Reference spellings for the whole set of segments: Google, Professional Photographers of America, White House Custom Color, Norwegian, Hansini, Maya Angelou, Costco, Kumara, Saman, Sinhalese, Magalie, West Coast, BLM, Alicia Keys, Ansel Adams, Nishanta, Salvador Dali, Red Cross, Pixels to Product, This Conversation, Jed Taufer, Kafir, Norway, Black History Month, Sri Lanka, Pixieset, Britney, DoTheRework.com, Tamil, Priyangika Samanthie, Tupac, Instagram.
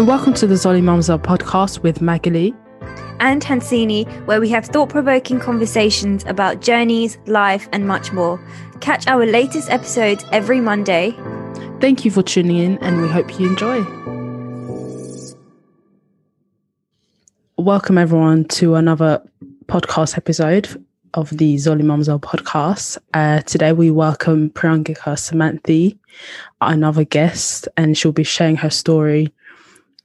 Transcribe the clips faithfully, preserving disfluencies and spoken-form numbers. and welcome to the Zoli Mamzell podcast with Magalie and Hansini, where we have thought-provoking conversations about journeys, life, and much more. Catch our latest episodes every Monday. Thank you for tuning in, and we hope you enjoy. Welcome, everyone, to another podcast episode of the Zoli Mamzell podcast. Uh, today, we welcome Priyangika Samanthie, another guest, and she'll be sharing her story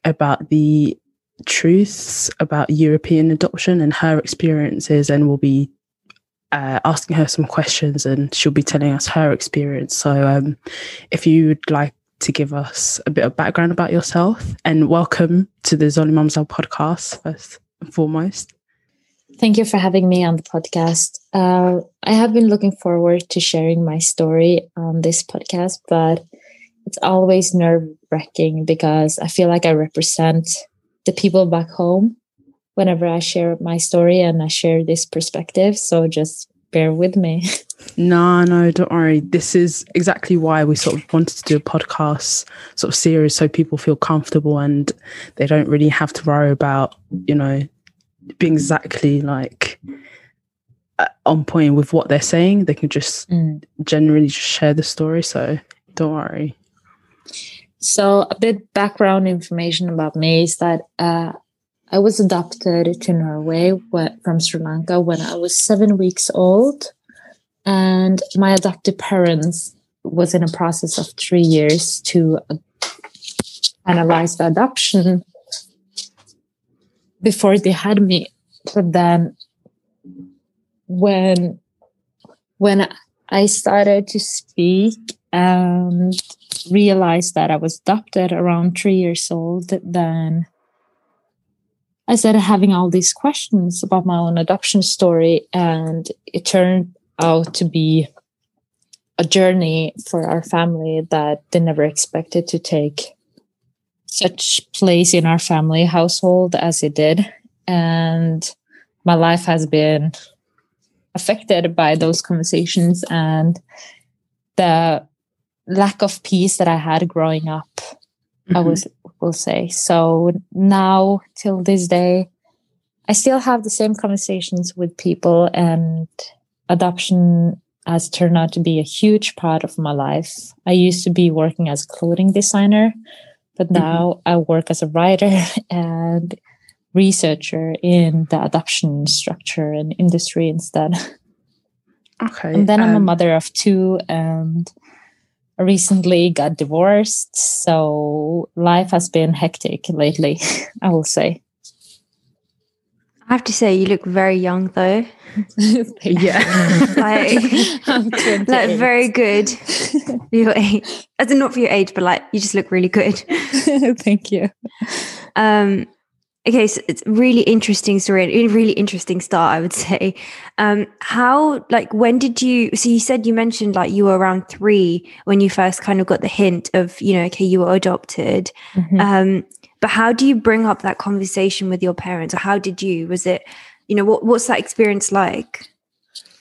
about the truths about European adoption and her experiences, and we'll be uh, asking her some questions and she'll be telling us her experience. So um, if you'd like to give us a bit of background about yourself, and welcome to the Zoli Mamzell podcast first and foremost. Thank you for having me on the podcast. Uh, I have been looking forward to sharing my story on this podcast, but it's always nerve-wracking because I feel like I represent the people back home whenever I share my story and I share this perspective. So just bear with me. No, no, don't worry. This is exactly why we sort of wanted to do a podcast sort of series, so people feel comfortable and they don't really have to worry about, you know, being exactly like on point with what they're saying. They can just mm. generally just share the story. So don't worry. So a bit background information about me is that uh, I was adopted to Norway from Sri Lanka when I was seven weeks old. And my adoptive parents was in a process of three years to analyze the adoption before they had me. But then when, when I started to speak and realized that I was adopted around three years old, then I started having all these questions about my own adoption story, and it turned out to be a journey for our family that they never expected to take such place in our family household as it did. And my life has been affected by those conversations and the lack of peace that I had growing up, mm-hmm. I was, will say. So now till this day, I still have the same conversations with people, and adoption has turned out to be a huge part of my life. I used to be working as a clothing designer, but now mm-hmm. I work as a writer and researcher in the adoption structure and industry instead. Okay. And then um, I'm a mother of two, and I recently got divorced, so life has been hectic lately, I will say. I have to say, you look very young, though. Yeah. Like, I'm twenty-eight. Like, very good for your age. As in, not for your age, but, like, you just look really good. Thank you. Um, okay, so it's really interesting story, a really interesting start, I would say. Um, how, like, when did you, so you said you mentioned, like, you were around three when you first kind of got the hint of, you know, okay, you were adopted. Mm-hmm. Um, but how do you bring up that conversation with your parents? Or how did you, was it, you know, what what's that experience like?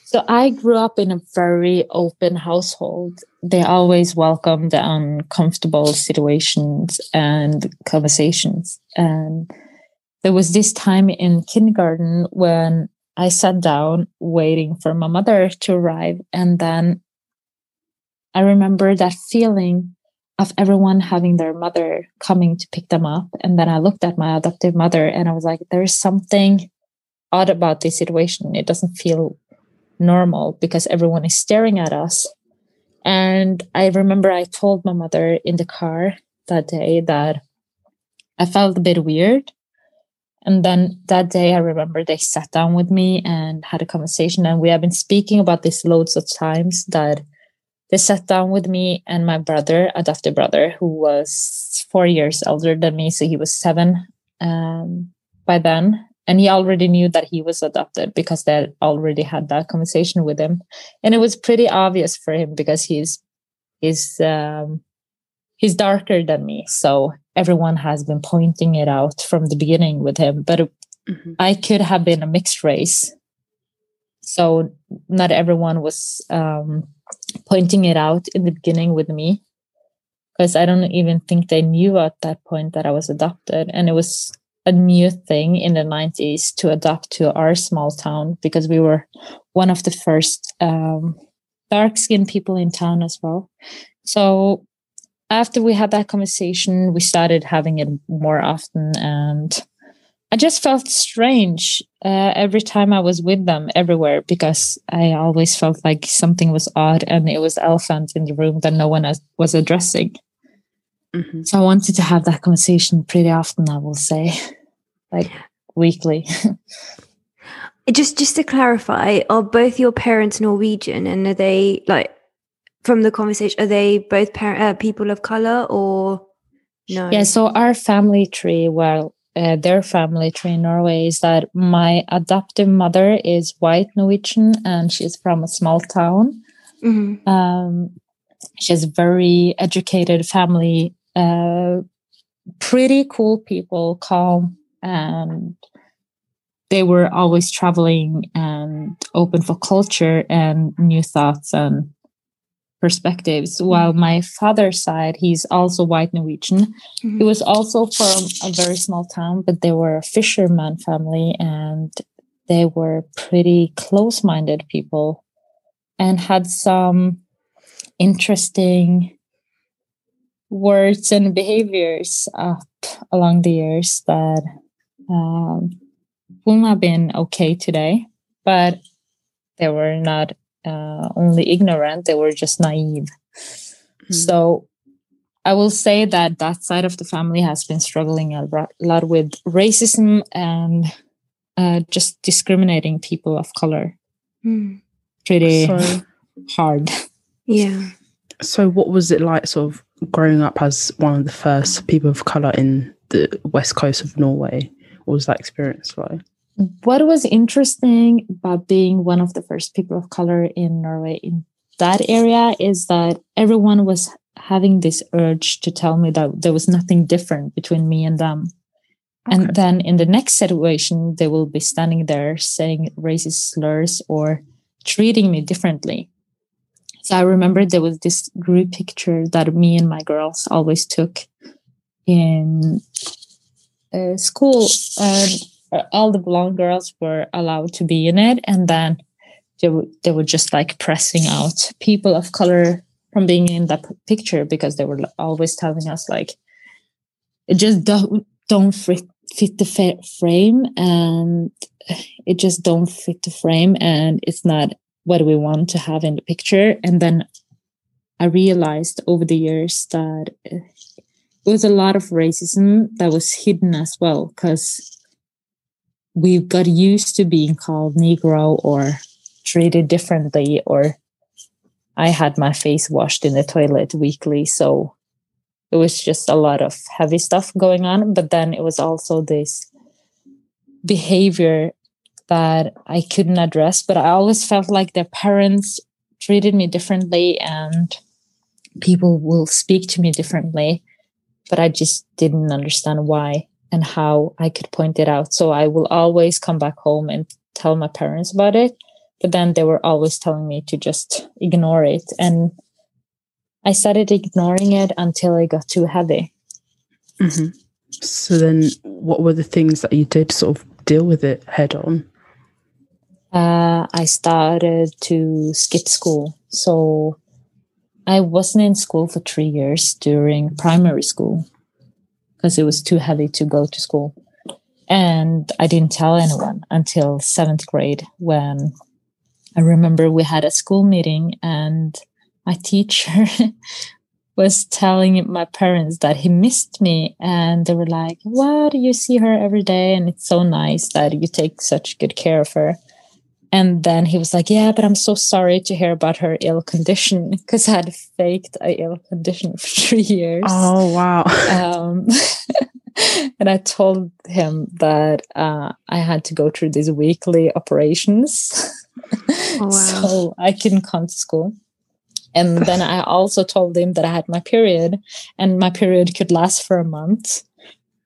So I grew up in a very open household. They always welcomed the uncomfortable situations and conversations. And there was this time in kindergarten when I sat down waiting for my mother to arrive. And then I remember that feeling of everyone having their mother coming to pick them up. And then I looked at my adoptive mother and I was like, there is something odd about this situation. It doesn't feel normal because everyone is staring at us. And I remember I told my mother in the car that day that I felt a bit weird. And then that day, I remember they sat down with me and had a conversation. And we have been speaking about this loads of times, that they sat down with me and my brother, adopted brother, who was four years older than me. So he was seven um, by then. And he already knew that he was adopted because they already had that conversation with him. And it was pretty obvious for him because he's, he's, um, he's darker than me. So everyone has been pointing it out from the beginning with him, but mm-hmm. I could have been a mixed race. So not everyone was um, pointing it out in the beginning with me. because I don't even think they knew at that point that I was adopted. And it was a new thing in the nineties to adopt to our small town, because we were one of the first um, dark-skinned people in town as well. So after we had that conversation, we started having it more often, and I just felt strange uh, every time I was with them everywhere, because I always felt like something was odd and it was elephant in the room that no one was addressing. Mm-hmm. So I wanted to have that conversation pretty often, I will say, like weekly. just just to clarify, are both your parents Norwegian, and are they, like, from the conversation, are they both par- uh, people of color or no? Yeah, so our family tree, well, uh, their family tree in Norway is that my adoptive mother is white Norwegian and she's from a small town. Mm-hmm. Um, she has a very educated family, uh, pretty cool people, calm, and they were always traveling and open for culture and new thoughts and perspectives. While my father's side, he's also white Norwegian. Mm-hmm. He was also from a very small town, but they were a fisherman family and they were pretty close-minded people and had some interesting words and behaviors up along the years that um, wouldn't have been okay today, but they were not Uh, only ignorant, they were just naive. Mm. So I will say that that side of the family has been struggling a ra- lot with racism and uh, just discriminating people of color. Mm. Pretty so, hard. Yeah. So what was it like sort of growing up as one of the first people of color in the west coast of Norway? What was that experience like? What was interesting about being one of the first people of color in Norway in that area is that everyone was having this urge to tell me that there was nothing different between me and them. Okay. And then in the next situation, they will be standing there saying racist slurs or treating me differently. So I remember there was this group picture that me and my girls always took in uh, school, and all the blonde girls were allowed to be in it, and then they, w- they were just like pressing out people of color from being in that p- picture, because they were always telling us like it just don't don't fit, fit the fa- frame and it just don't fit the frame and it's not what we want to have in the picture. And then I realized over the years that it was a lot of racism that was hidden as well, because we got used to being called Negro or treated differently, or I had my face washed in the toilet weekly. So it was just a lot of heavy stuff going on. But then it was also this behavior that I couldn't address, but I always felt like their parents treated me differently and people will speak to me differently, but I just didn't understand why and how I could point it out. So I will always come back home and tell my parents about it, but then they were always telling me to just ignore it. And I started ignoring it until it got too heavy. Mm-hmm. So then what were the things that you did sort of deal with it head on? Uh, I started to skip school. So I wasn't in school for three years during primary school, because it was too heavy to go to school. And I didn't tell anyone until seventh grade, when I remember we had a school meeting and my teacher was telling my parents that he missed me. And they were like, "Wow, do you see her every day? And it's so nice that you take such good care of her." And then he was like, "Yeah, but I'm so sorry to hear about her ill condition," because I had faked an ill condition for three years. Oh, wow. Um, and I told him that uh, I had to go through these weekly operations. Oh, wow. So I couldn't come to school. And then I also told him that I had my period, and my period could last for a month.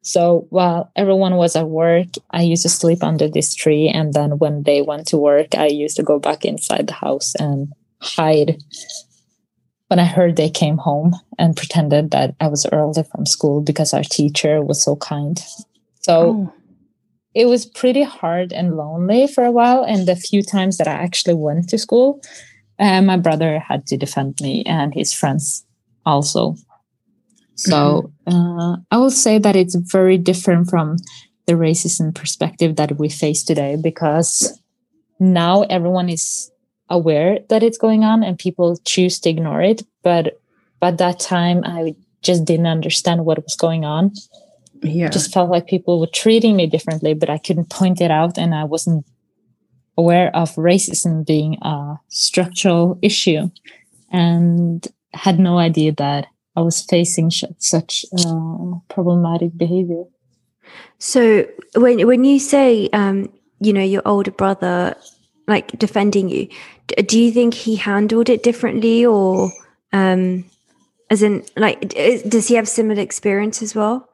So while everyone was at work, I used to sleep under this tree. And then when they went to work, I used to go back inside the house and hide when I heard they came home and pretended that I was early from school because our teacher was so kind. So oh. it was pretty hard and lonely for a while. And the few times that I actually went to school, uh, my brother had to defend me and his friends also. So uh, I will say that it's very different from the racism perspective that we face today, because now everyone is aware that it's going on and people choose to ignore it. But by that time, I just didn't understand what was going on. Yeah, just felt like people were treating me differently, but I couldn't point it out. And I wasn't aware of racism being a structural issue and had no idea that I was facing such uh, problematic behavior. So when when you say, um, you know, your older brother, like, defending you, do you think he handled it differently, or um, as in, like, does he have similar experience as well?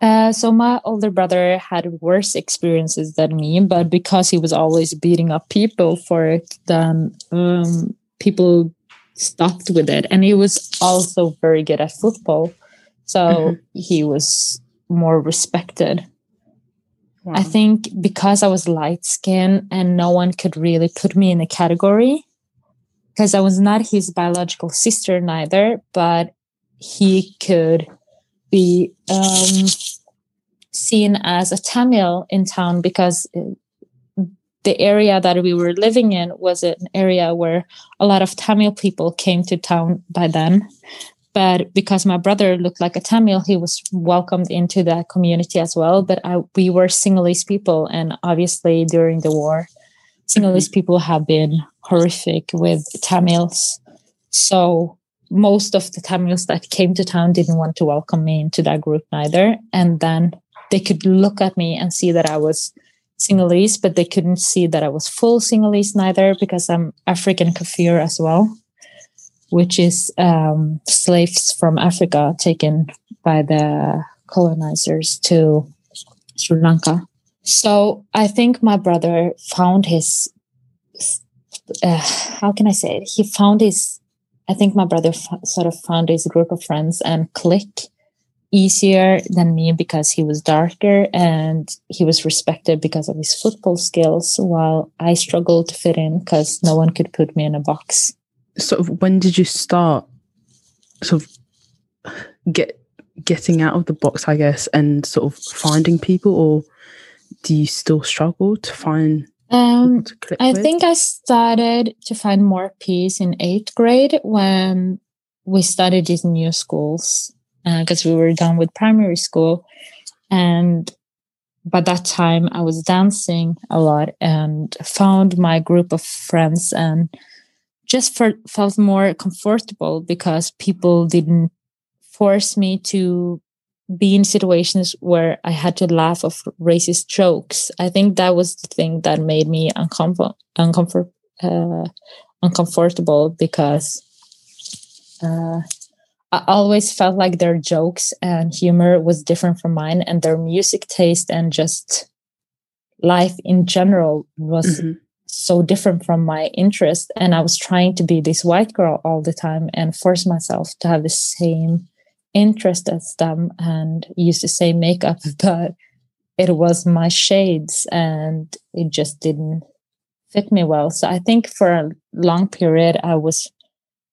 Uh, so my older brother had worse experiences than me, but because he was always beating up people for it, then um, people stopped with it. And he was also very good at football, so mm-hmm. he was more respected. Wow. I think because I was light skinned and no one could really put me in a category, because I was not his biological sister neither, but he could be um, seen as a Tamil in town, because the area that we were living in was an area where a lot of Tamil people came to town by then. But because my brother looked like a Tamil, he was welcomed into that community as well. But I, we were Sinhalese people. And obviously during the war, Sinhalese people have been horrific with Tamils. So most of the Tamils that came to town didn't want to welcome me into that group neither. And then they could look at me and see that I was Sinhalese, but they couldn't see that I was full Sinhalese neither, because I'm African Kafir as well, which is um, slaves from Africa taken by the colonizers to Sri Lanka. So I think my brother found his, uh, how can I say it? He found his, I think my brother f- sort of found his group of friends and clique easier than me, because he was darker and he was respected because of his football skills, while I struggled to fit in because no one could put me in a box. Sort of, when did you start sort of get getting out of the box, I guess, and sort of finding people, or do you still struggle to find um to click I with? think I started to find more peace in eighth grade, when we started these new schools, because uh, we were done with primary school. And by that time I was dancing a lot and found my group of friends, and just for, felt more comfortable because people didn't force me to be in situations where I had to laugh of racist jokes. I think that was the thing that made me uncomfort, uncomfort, uh, uncomfortable, because uh, I always felt like their jokes and humor was different from mine, and their music taste and just life in general was mm-hmm. so different from my interest. And I was trying to be this white girl all the time and force myself to have the same interest as them and use the same makeup, but it was my shades and it just didn't fit me well. So I think for a long period I was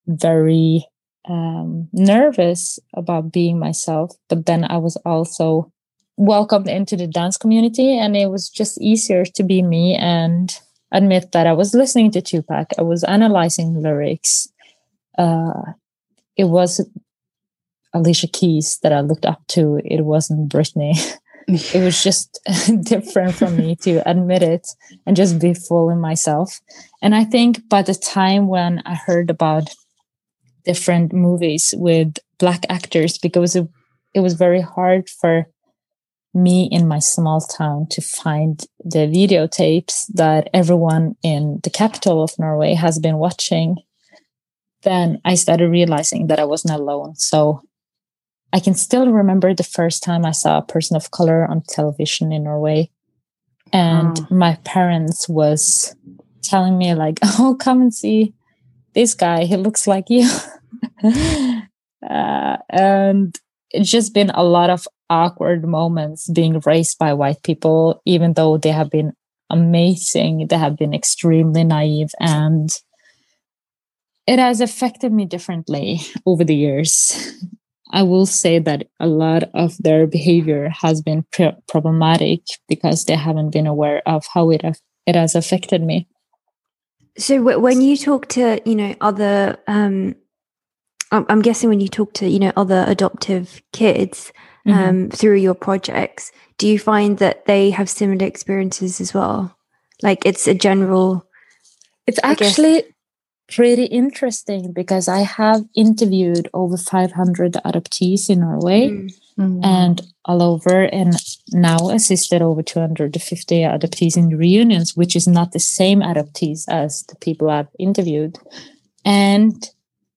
very um, nervous about being myself, but then I was also welcomed into the dance community, and it was just easier to be me and admit that I was listening to Tupac, I was analyzing lyrics. Uh, it was Alicia Keys that I looked up to. It wasn't Britney. It was just different from me to admit it and just be full in myself. And I think by the time when I heard about different movies with Black actors, because it, it was very hard for me in my small town to find the videotapes that everyone in the capital of Norway has been watching, then I started realizing that I wasn't alone. So I can still remember the first time I saw a person of color on television in Norway. And wow. my parents was telling me like, oh, come and see this guy. He looks like you. uh, and it's just been a lot of awkward moments being raised by white people, even though they have been amazing. They have been extremely naive, and it has affected me differently over the years. I will say that a lot of their behavior has been pr- problematic because they haven't been aware of how it af- it has affected me. So w- when you talk to, you know, other, um, I'm guessing when you talk to, you know, other adoptive kids um, mm-hmm. through your projects, do you find that they have similar experiences as well? Like it's a general... It's actually... I guess, pretty interesting, because I have interviewed over five hundred adoptees in Norway mm-hmm. and all over, and now assisted over two hundred fifty adoptees in reunions, which is not the same adoptees as the people I've interviewed. And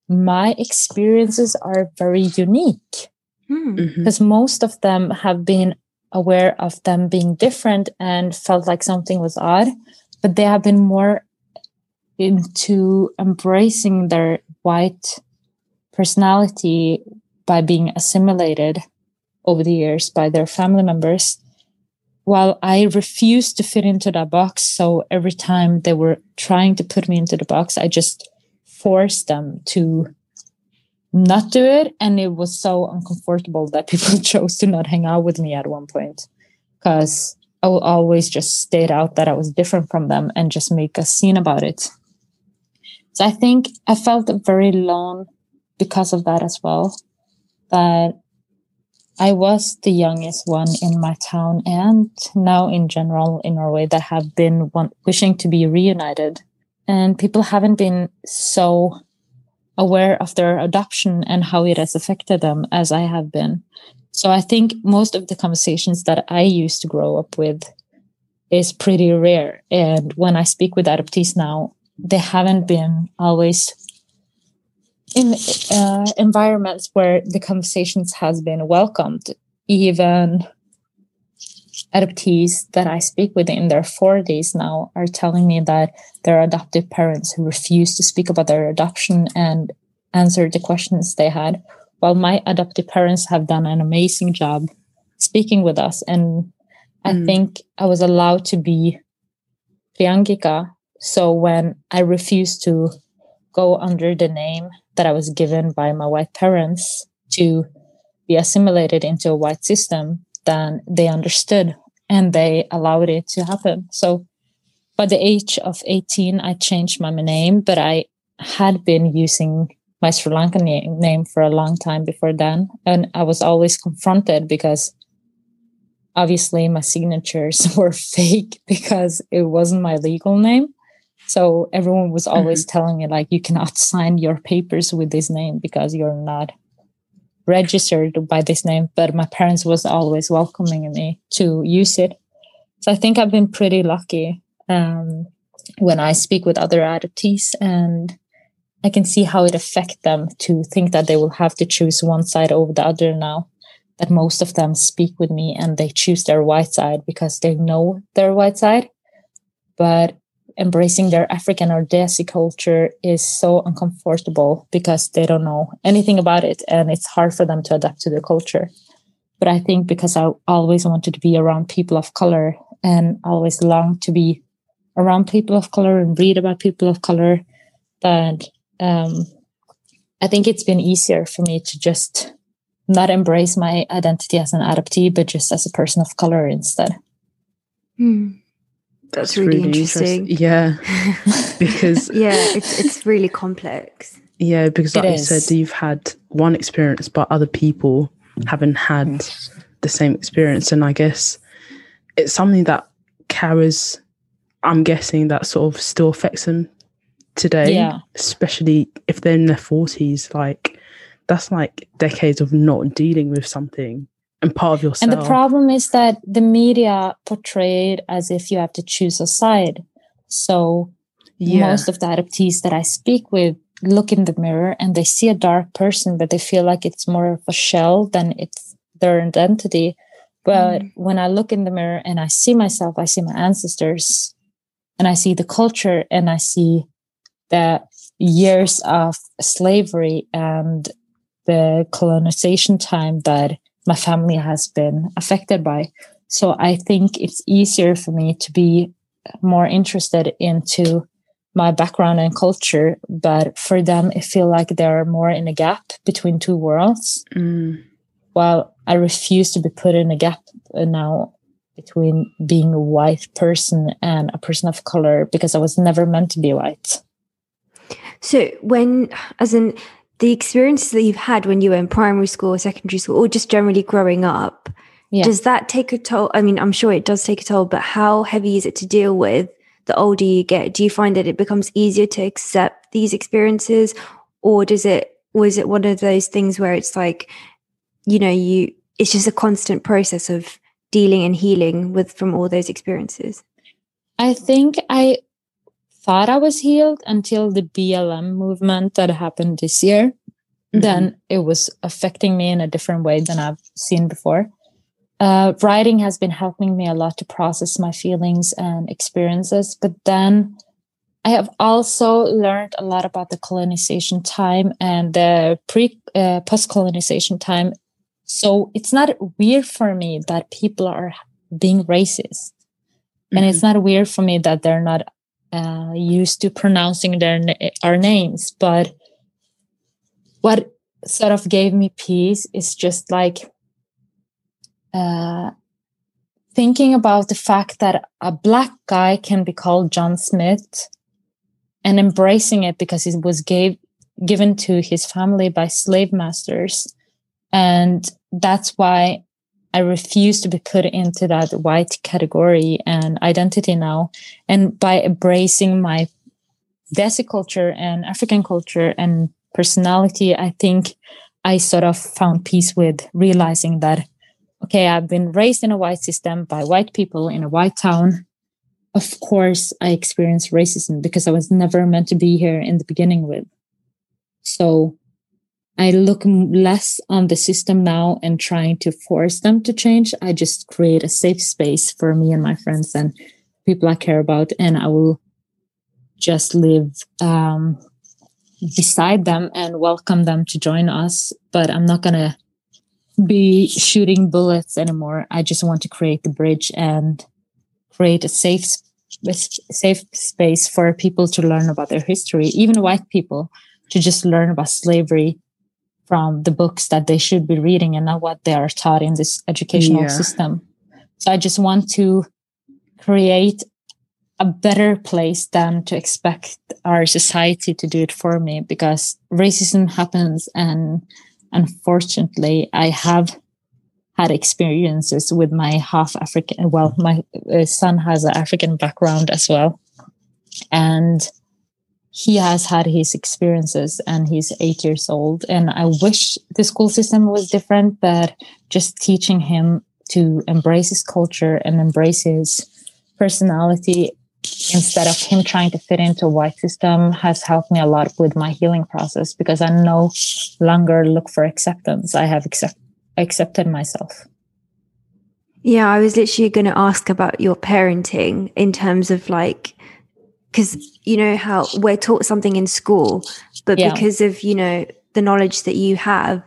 my experiences are very unique because mm-hmm. most of them have been aware of them being different and felt like something was odd, but they have been more into embracing their white personality by being assimilated over the years by their family members, while I refused to fit into that box. So every time they were trying to put me into the box, I just forced them to not do it. And it was so uncomfortable that people chose to not hang out with me at one point, because I will always just state out that I was different from them and just make a scene about it. So I think I felt very alone because of that as well, that I was the youngest one in my town and now in general in Norway that have been want- wishing to be reunited. And people haven't been so aware of their adoption and how it has affected them as I have been. So I think most of the conversations that I used to grow up with is pretty rare. And when I speak with adoptees now, they haven't been always in uh, environments where the conversations has been welcomed. Even adoptees that I speak with in their forties now are telling me that their adoptive parents who refuse to speak about their adoption and answer the questions they had, while my adoptive parents have done an amazing job speaking with us. And I mm. think I was allowed to be Priyangika. So when I refused to go under the name that I was given by my white parents to be assimilated into a white system, then they understood and they allowed it to happen. So by the age of eighteen, I changed my name, but I had been using my Sri Lankan name, name for a long time before then. And I was always confronted because obviously my signatures were fake because it wasn't my legal name. So everyone was always mm-hmm. telling me, like, you cannot sign your papers with this name because you're not registered by this name. But my parents was always welcoming me to use it. So I think I've been pretty lucky um, when I speak with other adoptees, and I can see how it affects them to think that they will have to choose one side over the other now, that most of them speak with me and they choose their white side because they know their white side. But embracing their African or Desi culture is so uncomfortable because they don't know anything about it and it's hard for them to adapt to the culture. But I think because I always wanted to be around people of color and always longed to be around people of color and read about people of color, that Um, I think it's been easier for me to just not embrace my identity as an adoptee, but just as a person of color instead. Mm. That's, That's really, really interesting. interesting. Yeah, because yeah, it's it's really complex. Yeah, because like you said, you've had one experience, but other people haven't had mm. the same experience, and I guess it's something that carries. I'm guessing that sort of still affects them today, yeah. Especially if they're in their forties, like that's like decades of not dealing with something and part of yourself. And the problem is that the media portrayed as if you have to choose a side. So yeah. Most of the adoptees that I speak with look in the mirror and they see a dark person, but they feel like it's more of a shell than it's their identity. But mm. when I look in the mirror and I see myself, I see my ancestors and I see the culture and I see the years of slavery and the colonization time that my family has been affected by. So I think it's easier for me to be more interested into my background and culture, but for them, I feel like they're more in a gap between two worlds. Mm. While I refuse to be put in a gap now between being a white person and a person of color, because I was never meant to be white. So when, as in the experiences that you've had when you were in primary school or secondary school, or just generally growing up, yeah. Does that take a toll? I mean, I'm sure it does take a toll, but how heavy is it to deal with the older you get? Do you find that it becomes easier to accept these experiences, or does it, was it one of those things where it's like, you know, you, it's just a constant process of dealing and healing with from all those experiences? I think I thought I was healed until the B L M movement that happened this year. Mm-hmm. Then it was affecting me in a different way than I've seen before. Uh, writing has been helping me a lot to process my feelings and experiences. But then I have also learned a lot about the colonization time and the pre uh, post-colonization time. So it's not weird for me that people are being racist. Mm-hmm. And it's not weird for me that they're not uh, used to pronouncing their na- our names. But what sort of gave me peace is just like, Uh, thinking about the fact that a black guy can be called John Smith and embracing it because it was gave, given to his family by slave masters. And that's why I refuse to be put into that white category and identity now. And by embracing my Desi culture and African culture and personality, I think I sort of found peace with realizing that, okay, I've been raised in a white system by white people in a white town. Of course, I experienced racism because I was never meant to be here in the beginning with. So I look less on the system now and trying to force them to change. I just create a safe space for me and my friends and people I care about. And I will just live um, beside them and welcome them to join us. But I'm not going to be shooting bullets anymore. I just want to create the bridge and create a safe safe space for people to learn about their history, even white people, to just learn about slavery from the books that they should be reading and not what they are taught in this educational yeah. system. So I just want to create a better place than to expect our society to do it for me, because racism happens, and unfortunately, I have had experiences with my half African, well, my son has an African background as well. And he has had his experiences, and he's eight years old. And I wish the school system was different, but just teaching him to embrace his culture and embrace his personality instead of him trying to fit into a white system has helped me a lot with my healing process, because I no longer look for acceptance. I have accept- accepted myself. Yeah, I was literally going to ask about your parenting in terms of like, because you know how we're taught something in school, but yeah. because of, you know, the knowledge that you have,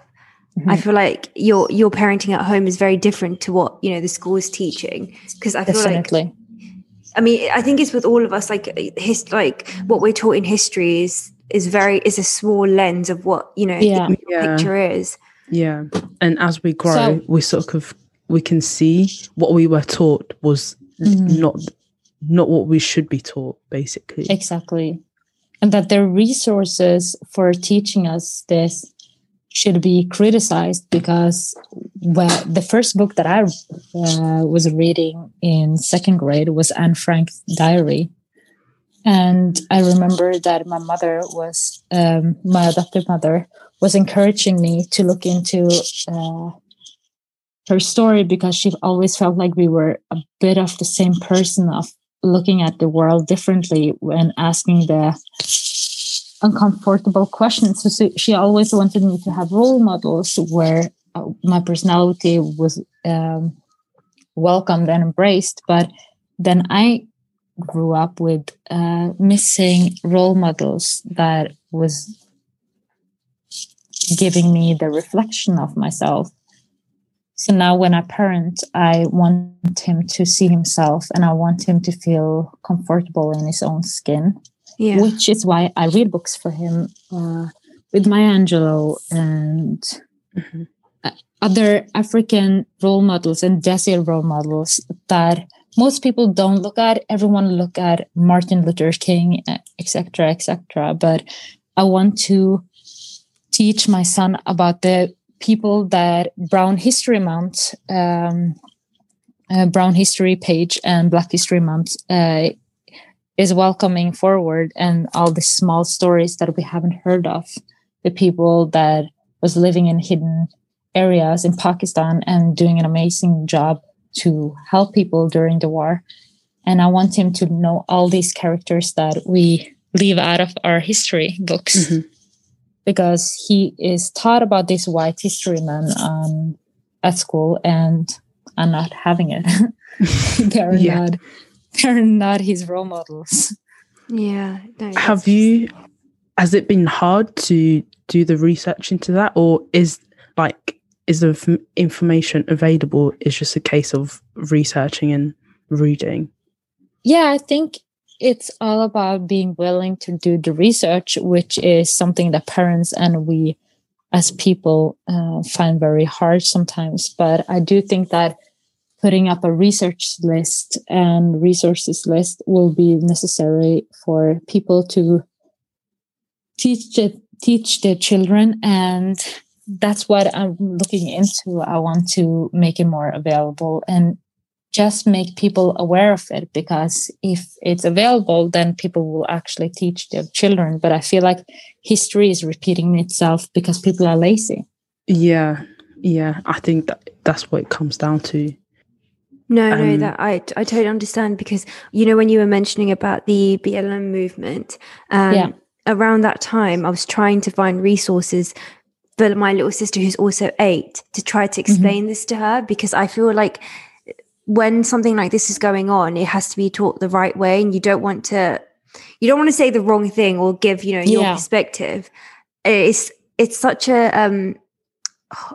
mm-hmm. I feel like your your parenting at home is very different to what, you know, the school is teaching. Because I feel Definitely. like, I mean, I think it's with all of us, like his, like what we're taught in history is, is very, is a small lens of what, you know, yeah. the yeah. picture is. Yeah. And as we grow, so, we sort of, we can see what we were taught was mm-hmm. not, not what we should be taught, basically. Exactly. And that the resources for teaching us this should be criticized, because well, the first book that I uh, was reading in second grade was Anne Frank's diary. And I remember that my mother was, um, my adoptive mother was encouraging me to look into uh, her story, because she always felt like we were a bit of the same person, of looking at the world differently when asking the uncomfortable questions. So she always wanted me to have role models where my personality was um, welcomed and embraced. But then I grew up with uh, missing role models that was giving me the reflection of myself. So now when I parent, I want him to see himself and I want him to feel comfortable in his own skin, yeah. which is why I read books for him uh, with Maya Angelou and mm-hmm. other African role models and Desi role models that most people don't look at. Everyone look at Martin Luther King, et cetera, et cetera. But I want to teach my son about the people that Brown History Month, um, uh, Brown History page and Black History Month uh, is welcoming forward, and all the small stories that we haven't heard of, the people that was living in hidden areas in Pakistan and doing an amazing job to help people during the war. And I want him to know all these characters that we leave out of our history books. Mm-hmm. Because he is taught about this white history man um, at school, and I'm not having it. they're yeah. not, they're not his role models. Yeah. No, Have you? Has it been hard to do the research into that, or is like is the information available? It's just a case of researching and reading. Yeah, I think. It's all about being willing to do the research, which is something that parents and we as people uh, find very hard sometimes. But I do think that putting up a research list and resources list will be necessary for people to teach the, teach their children. And that's what I'm looking into. I want to make it more available and just make people aware of it, because if it's available, then people will actually teach their children. But I feel like history is repeating itself because people are lazy. Yeah, yeah. I think that that's what it comes down to. No, um, no, that I I totally understand, because, you know, when you were mentioning about the B L M movement, um, yeah. around that time, I was trying to find resources for my little sister, who's also eight, to try to explain mm-hmm. this to her, because I feel like when something like this is going on, it has to be taught the right way, and you don't want to, you don't want to say the wrong thing or give, you know, your yeah. perspective. It's it's such a, um,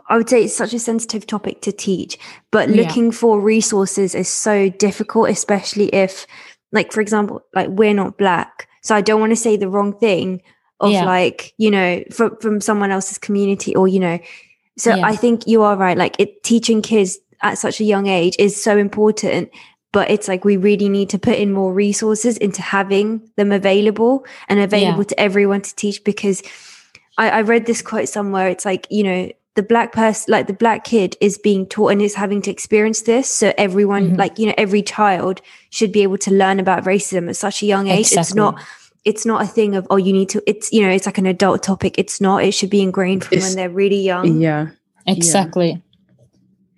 I would say it's such a sensitive topic to teach, but looking yeah. for resources is so difficult, especially if, like, for example, like we're not black, so I don't want to say the wrong thing of yeah. like, you know, from from someone else's community, or, you know, so yeah. I think you are right. Like it teaching kids at such a young age is so important, but it's like we really need to put in more resources into having them available and available yeah. to everyone to teach, because I, I read this quote somewhere. It's like, you know, the black person, like the black kid is being taught and is having to experience this. So everyone mm-hmm. like, you know, every child should be able to learn about racism at such a young age. Exactly. It's not, it's not a thing of, oh, you need to, it's, you know, it's like an adult topic. It's not, it should be ingrained from it's, when they're really young. Yeah, exactly. Yeah.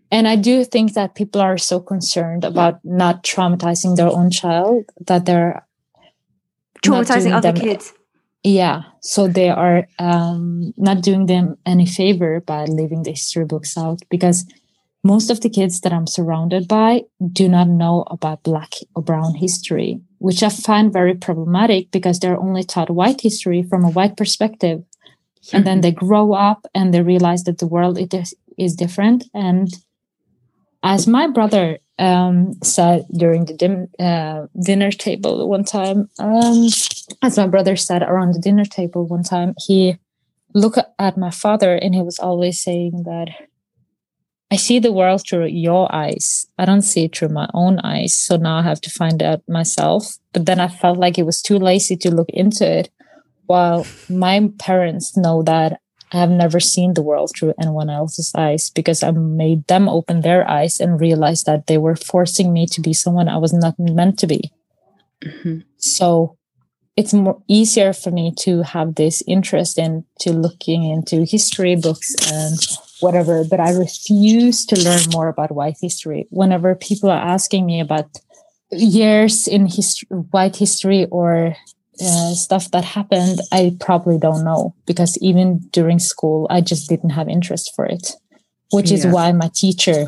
And I do think that people are so concerned about not traumatizing their own child that they're traumatizing other them, kids. Yeah. So they are um, not doing them any favor by leaving the history books out, because most of the kids that I'm surrounded by do not know about Black or Brown history, which I find very problematic, because they're only taught white history from a white perspective. And then they grow up and they realize that the world it is, is different. And as my brother um, said during the dim, uh, dinner table one time, um, as my brother said around the dinner table one time, he looked at my father and he was always saying that, I see the world through your eyes. I don't see it through my own eyes. So now I have to find out myself. But then I felt like it was too lazy to look into it. While my parents know that I have never seen the world through anyone else's eyes, because I made them open their eyes and realize that they were forcing me to be someone I was not meant to be. Mm-hmm. So it's more easier for me to have this interest in to looking into history books and whatever, but I refuse to learn more about white history. Whenever people are asking me about years in history, white history or Uh, stuff that happened, I probably don't know, because even during school I just didn't have interest for it, which yeah. is why my teacher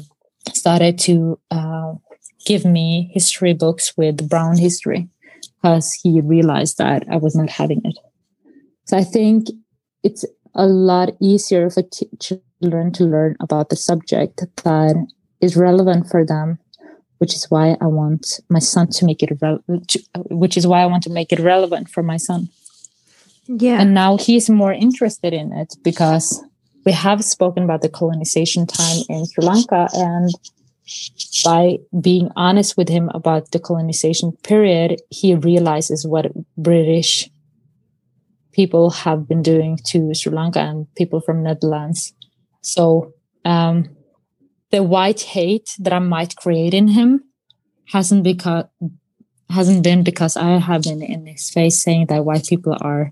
started to uh, give me history books with brown history, because he realized that I was not having it. So I think it's a lot easier for t- children to learn about the subject that is relevant for them, which is why I want my son to make it relevant, which is why I want to make it relevant for my son. Yeah. And now he's more interested in it because we have spoken about the colonization time in Sri Lanka, and by being honest with him about the colonization period, he realizes what British people have been doing to Sri Lanka and people from Netherlands. So um, the white hate that I might create in him hasn't because hasn't been because I have been in his face saying that white people are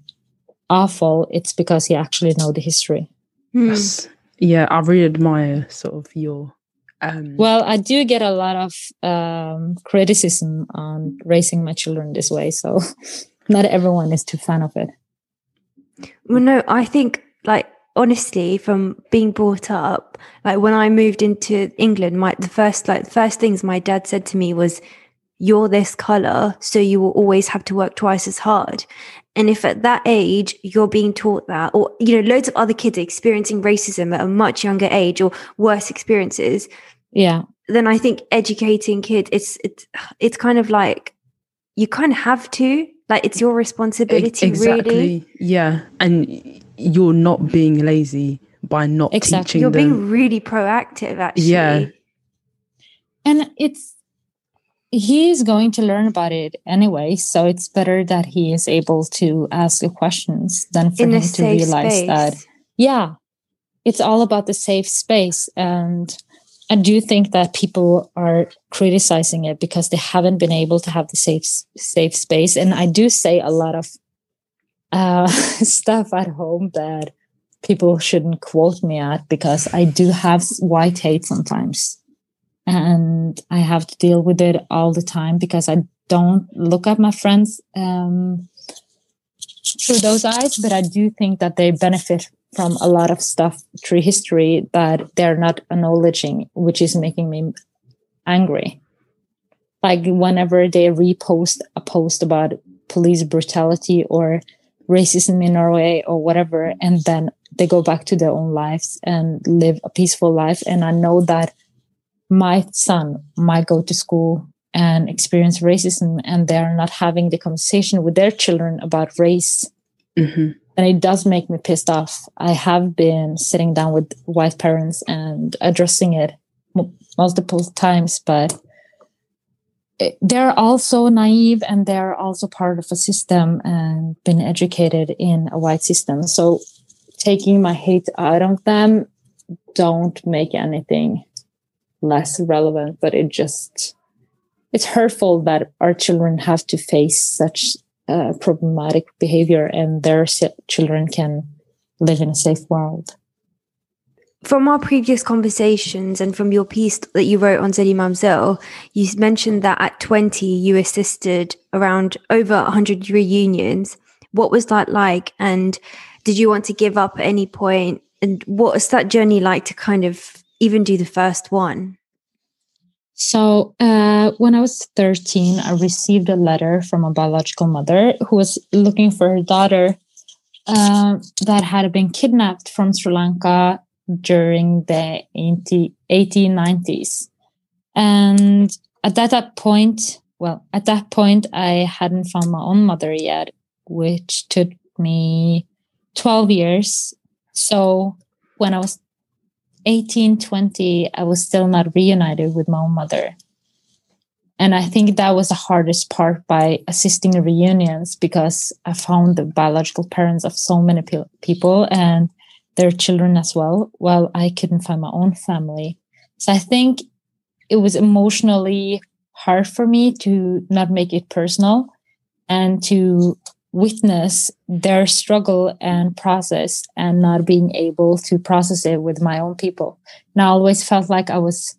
awful. It's because he actually knows the history. Yes. Yeah, I really admire sort of your... Um, well, I do get a lot of um, criticism on raising my children this way, so not everyone is too fan of it. Well, no, I think, like, honestly, from being brought up, like, when I moved into England, my the first, like, the first things my dad said to me was, you're this colour, so you will always have to work twice as hard. And if at that age you're being taught that, or, you know, loads of other kids are experiencing racism at a much younger age or worse experiences, yeah, then I think educating kids, it's, it's, it's kind of like, you kind of have to, like, it's your responsibility. Exactly. Really. Yeah. And you're not being lazy by not exactly. teaching you're them. You're being really proactive, actually. Yeah. And it's, he is going to learn about it anyway, so it's better that he is able to ask the questions than for him to realize space. That, yeah, it's all about the safe space. And I do think that people are criticizing it because they haven't been able to have the safe safe space. And I do say a lot of uh, stuff at home that people shouldn't quote me at, because I do have white hate sometimes. And I have to deal with it all the time because I don't look at my friends um, through those eyes. But I do think that they benefit from a lot of stuff through history that they're not acknowledging, which is making me angry. Like whenever they repost a post about police brutality or racism in Norway or whatever, and then they go back to their own lives and live a peaceful life. And I know that my son might go to school and experience racism, and they're not having the conversation with their children about race. Mm-hmm. And it does make me pissed off. I have been sitting down with white parents and addressing it multiple times, but they're also naive and they're also part of a system and been educated in a white system. So taking my hate out of them don't make anything less relevant, but it just, it's hurtful that our children have to face such uh, problematic behavior, and their children can live in a safe world. From our previous conversations and from your piece that you wrote on Zoli Mamzell, you mentioned that at twenty you assisted around over one hundred reunions. What was that like, and did you want to give up at any point, and what was that journey like to kind of even do the first one? So uh, when I was thirteen, I received a letter from a biological mother who was looking for her daughter uh, that had been kidnapped from Sri Lanka during the eighteen nineties. And at that, that point, well, at that point, I hadn't found my own mother yet, which took me twelve years. So when I was eighteen, twenty, I was still not reunited with my own mother. And I think that was the hardest part by assisting reunions, because I found the biological parents of so many pe- people and their children as well, while I couldn't find my own family. So I think it was emotionally hard for me to not make it personal and to witness their struggle and process, and not being able to process it with my own people. And I always felt like I was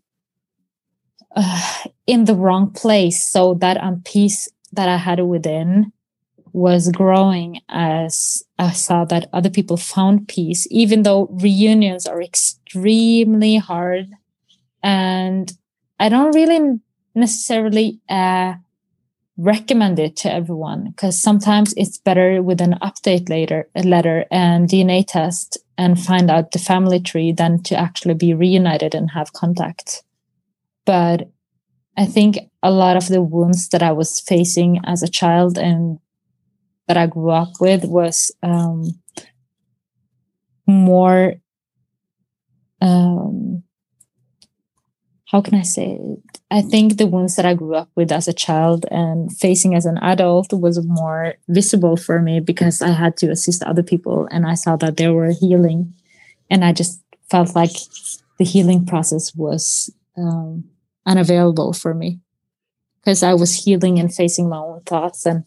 uh, in the wrong place. So that um, peace that I had within was growing as I saw that other people found peace, even though reunions are extremely hard. And I don't really necessarily uh, recommend it to everyone, because sometimes it's better with an update later, a letter and D N A test and find out the family tree than to actually be reunited and have contact. But I think a lot of the wounds that I was facing as a child and that I grew up with was um, more, um, how can I say it? I think the wounds that I grew up with as a child and facing as an adult was more visible for me because I had to assist other people and I saw that they were healing. And I just felt like the healing process was um, unavailable for me because I was healing and facing my own thoughts and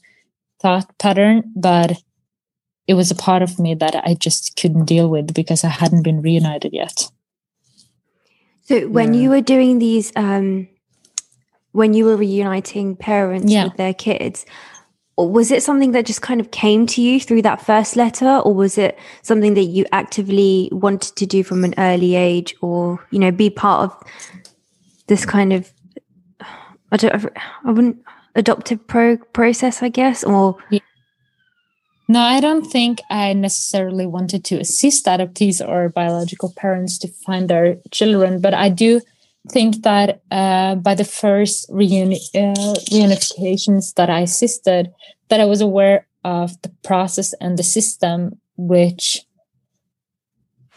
thought pattern, but it was a part of me that I just couldn't deal with because I hadn't been reunited yet. So when yeah. you were doing these, um, when you were reuniting parents yeah. with their kids, was it something that just kind of came to you through that first letter, or was it something that you actively wanted to do from an early age, or, you know, be part of this kind of, I don't, I wouldn't, adoptive pro- process, I guess, or? Yeah. No, I don't think I necessarily wanted to assist adoptees or biological parents to find their children, but I do think that uh, by the first reuni- uh, reunifications that I assisted, that I was aware of the process and the system, which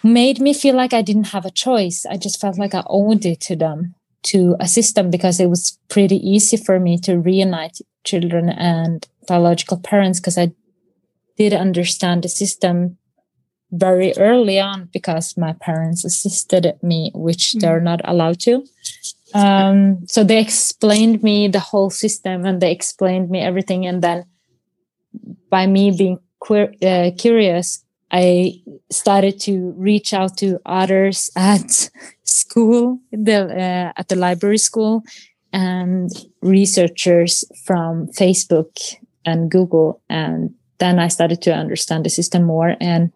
made me feel like I didn't have a choice. I just felt like I owed it to them to assist them, because it was pretty easy for me to reunite children and biological parents because I did understand the system very early on because my parents assisted me, which mm-hmm. they're not allowed to. Um, so they explained me the whole system and they explained me everything. And then by me being queer, uh, curious, I started to reach out to others at school, the, uh, at the library school, and researchers from Facebook and Google, and then I started to understand the system more. And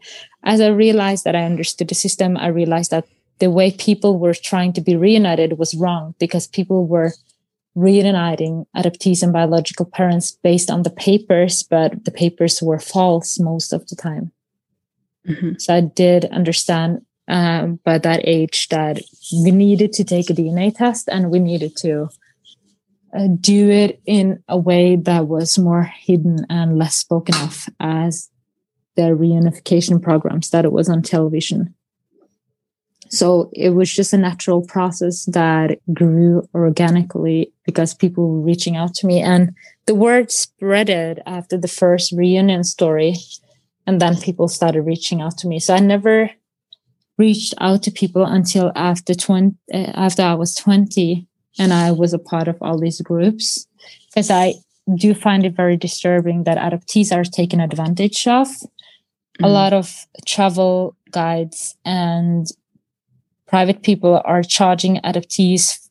as I realized that I understood the system, I realized that the way people were trying to be reunited was wrong, because people were reuniting adoptees and biological parents based on the papers, but the papers were false most of the time. Mm-hmm. So I did understand um, by that age that we needed to take a D N A test, and we needed to Uh, do it in a way that was more hidden and less spoken of as the reunification programs that it was on television. So it was just a natural process that grew organically because people were reaching out to me, and the word spread it after the first reunion story, and then people started reaching out to me. So I never reached out to people until after twenty, uh, after I was twenty. And I was a part of all these groups, because I do find it very disturbing that adoptees are taken advantage of. Mm-hmm. A lot of travel guides and private people are charging adoptees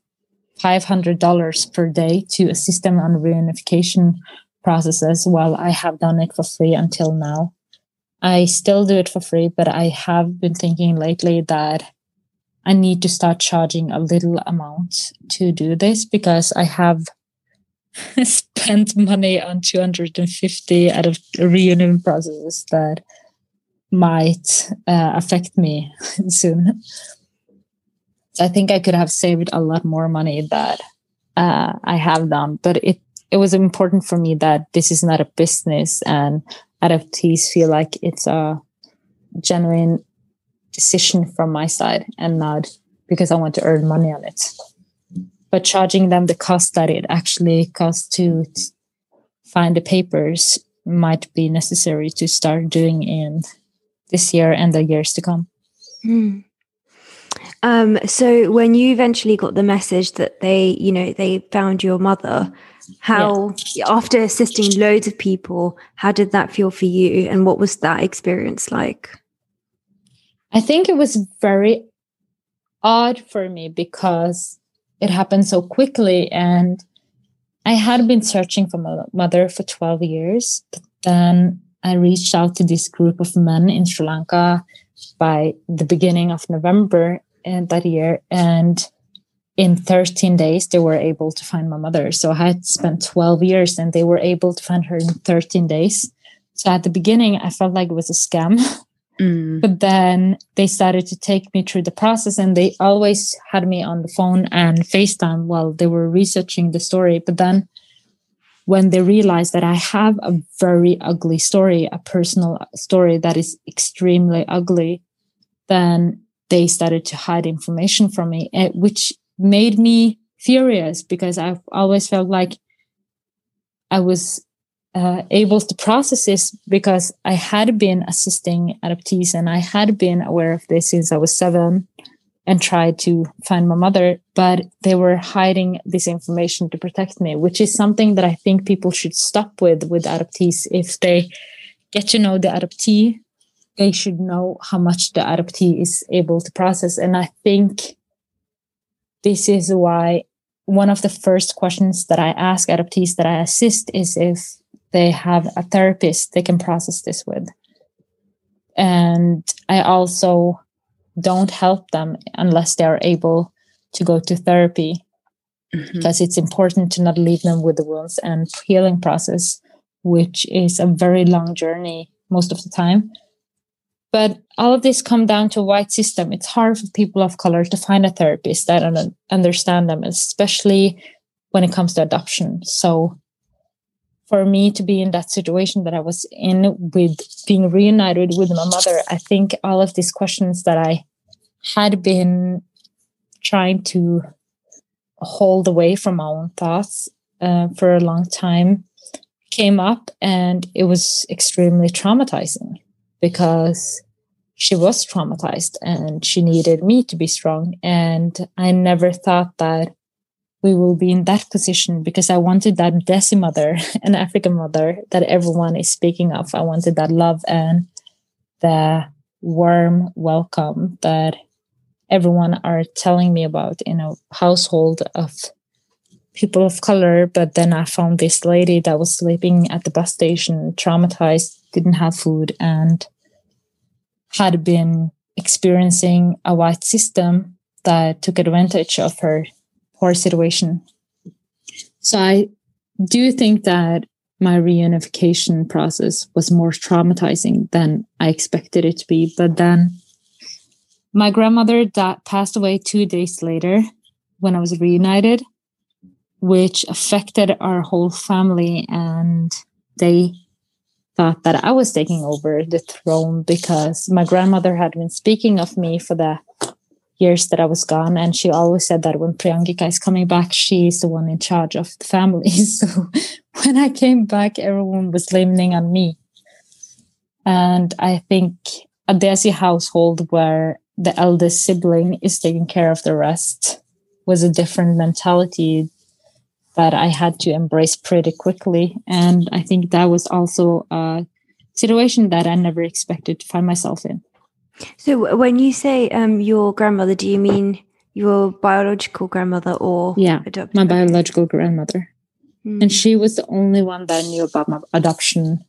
five hundred dollars per day to assist them on reunification processes, while I have done it for free until now. I still do it for free, but I have been thinking lately that I need to start charging a little amount to do this, because I have spent money on two hundred fifty out of reunion processes that might uh, affect me soon. So I think I could have saved a lot more money that uh, I have done, but it, it was important for me that this is not a business, and adoptees feel like it's a genuine decision from my side and not because I want to earn money on it. But charging them the cost that it actually costs to find the papers might be necessary to start doing in this year and the years to come. Mm. Um, so when you eventually got the message that they, you know, they found your mother, how, yeah. after assisting loads of people, how did that feel for you, and what was that experience like? I think it was very odd for me because it happened so quickly, and I had been searching for my mother for twelve years. But then I reached out to this group of men in Sri Lanka by the beginning of November and that year, and in thirteen days, they were able to find my mother. So I had spent twelve years and they were able to find her in thirteen days. So at the beginning, I felt like it was a scam. Mm. But then they started to take me through the process, and they always had me on the phone and FaceTime while they were researching the story. But then when they realized that I have a very ugly story, a personal story that is extremely ugly, then they started to hide information from me, which made me furious because I've always felt like I was uh, able to process this because I had been assisting adoptees and I had been aware of this since I was seven and tried to find my mother, but they were hiding this information to protect me, which is something that I think people should stop with, with adoptees. If they get to know the adoptee, they should know how much the adoptee is able to process. And I think this is why one of the first questions that I ask adoptees that I assist is if they have a therapist they can process this with. And I also don't help them unless they are able to go to therapy, mm-hmm. because it's important to not leave them with the wounds and healing process, which is a very long journey most of the time. But all of this comes down to a white system. It's hard for people of color to find a therapist that un- understand them, especially when it comes to adoption. So for me to be in that situation that I was in with being reunited with my mother, I think all of these questions that I had been trying to hold away from my own thoughts uh, for a long time came up, and it was extremely traumatizing. Because she was traumatized and she needed me to be strong. And I never thought that we will be in that position, because I wanted that Desi mother, an African mother that everyone is speaking of. I wanted that love and the warm welcome that everyone are telling me about in a household of people of color. But then I found this lady that was sleeping at the bus station, traumatized, didn't have food, and had been experiencing a white system that took advantage of her poor situation. So I do think that my reunification process was more traumatizing than I expected it to be. But then my grandmother that passed away two days later when I was reunited, which affected our whole family, and they thought that I was taking over the throne because my grandmother had been speaking of me for the years that I was gone. And she always said that when Priyangika is coming back, she's the one in charge of the family. So when I came back, everyone was leaning on me. And I think a Desi household where the eldest sibling is taking care of the rest was a different mentality that I had to embrace pretty quickly. And I think that was also a situation that I never expected to find myself in. So when you say um, your grandmother, do you mean your biological grandmother or yeah, adopted? My biological grandmother. Mm. And she was the only one that knew about my adoption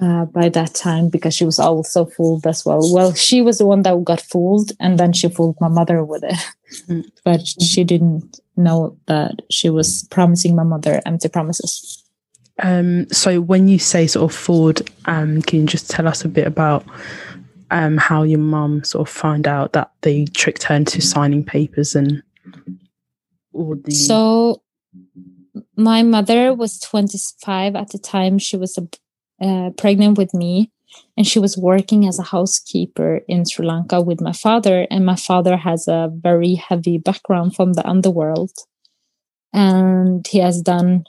uh, by that time, because she was also fooled as well. Well, she was the one that got fooled, and then she fooled my mother with it. Mm. But she didn't know that she was promising my mother empty promises. Um, so when you say sort of forward, um, can you just tell us a bit about um, how your mum sort of found out that they tricked her into signing papers and all the... So my mother was twenty-five at the time. She was uh, pregnant with me, and she was working as a housekeeper in Sri Lanka with my father. And my father has a very heavy background from the underworld. And he has done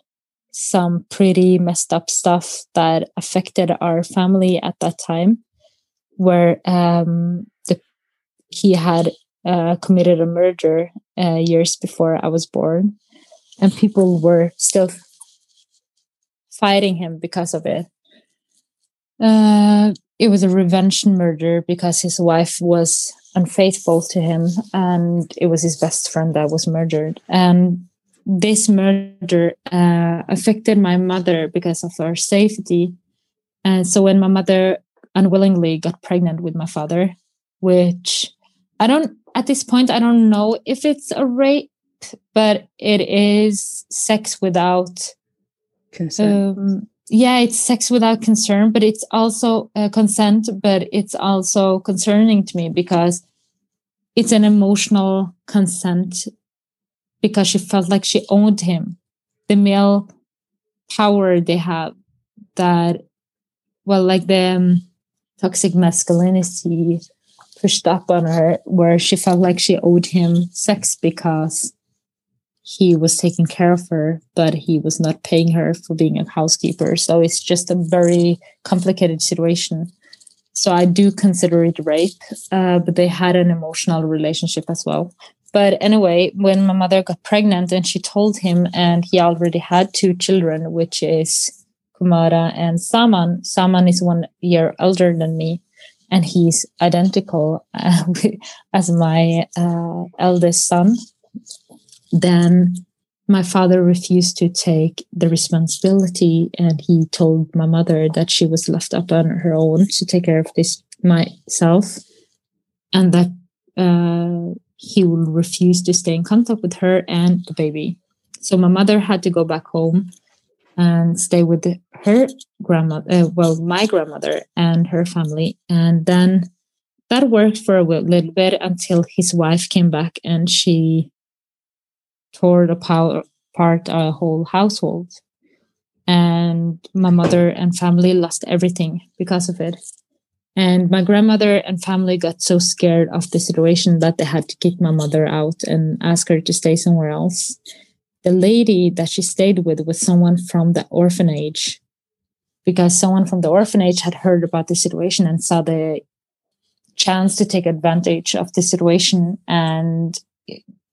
some pretty messed up stuff that affected our family at that time, where um, the, he had uh, committed a murder uh, years before I was born. And people were still fighting him because of it. Uh, it was a revenge murder because his wife was unfaithful to him, and it was his best friend that was murdered. And this murder uh, affected my mother because of her safety. And so when my mother unwillingly got pregnant with my father, which I don't, at this point, I don't know if it's a rape, but it is sex without consent. Um, yeah, it's sex without concern, but it's also uh, consent, but it's also concerning to me because it's an emotional consent because she felt like she owned him. The male power they have that, well, like the um, toxic masculinity pushed up on her where she felt like she owed him sex because he was taking care of her, but he was not paying her for being a housekeeper. So it's just a very complicated situation. So I do consider it rape, uh, but they had an emotional relationship as well. But anyway, when my mother got pregnant and she told him, and he already had two children, which is Kumara and Saman. Saman is one year older than me, and he's identical uh, as my uh, eldest son. Then my father refused to take the responsibility, and he told my mother that she was left up on her own to take care of this myself, and that uh, he will refuse to stay in contact with her and the baby. So my mother had to go back home and stay with the, her grandmother, uh, well, my grandmother and her family. And then that worked for a little bit until his wife came back and she tore apart our whole household, and my mother and family lost everything because of it. And my grandmother and family got so scared of the situation that they had to kick my mother out and ask her to stay somewhere else. The lady that she stayed with was someone from the orphanage, because someone from the orphanage had heard about the situation and saw the chance to take advantage of the situation and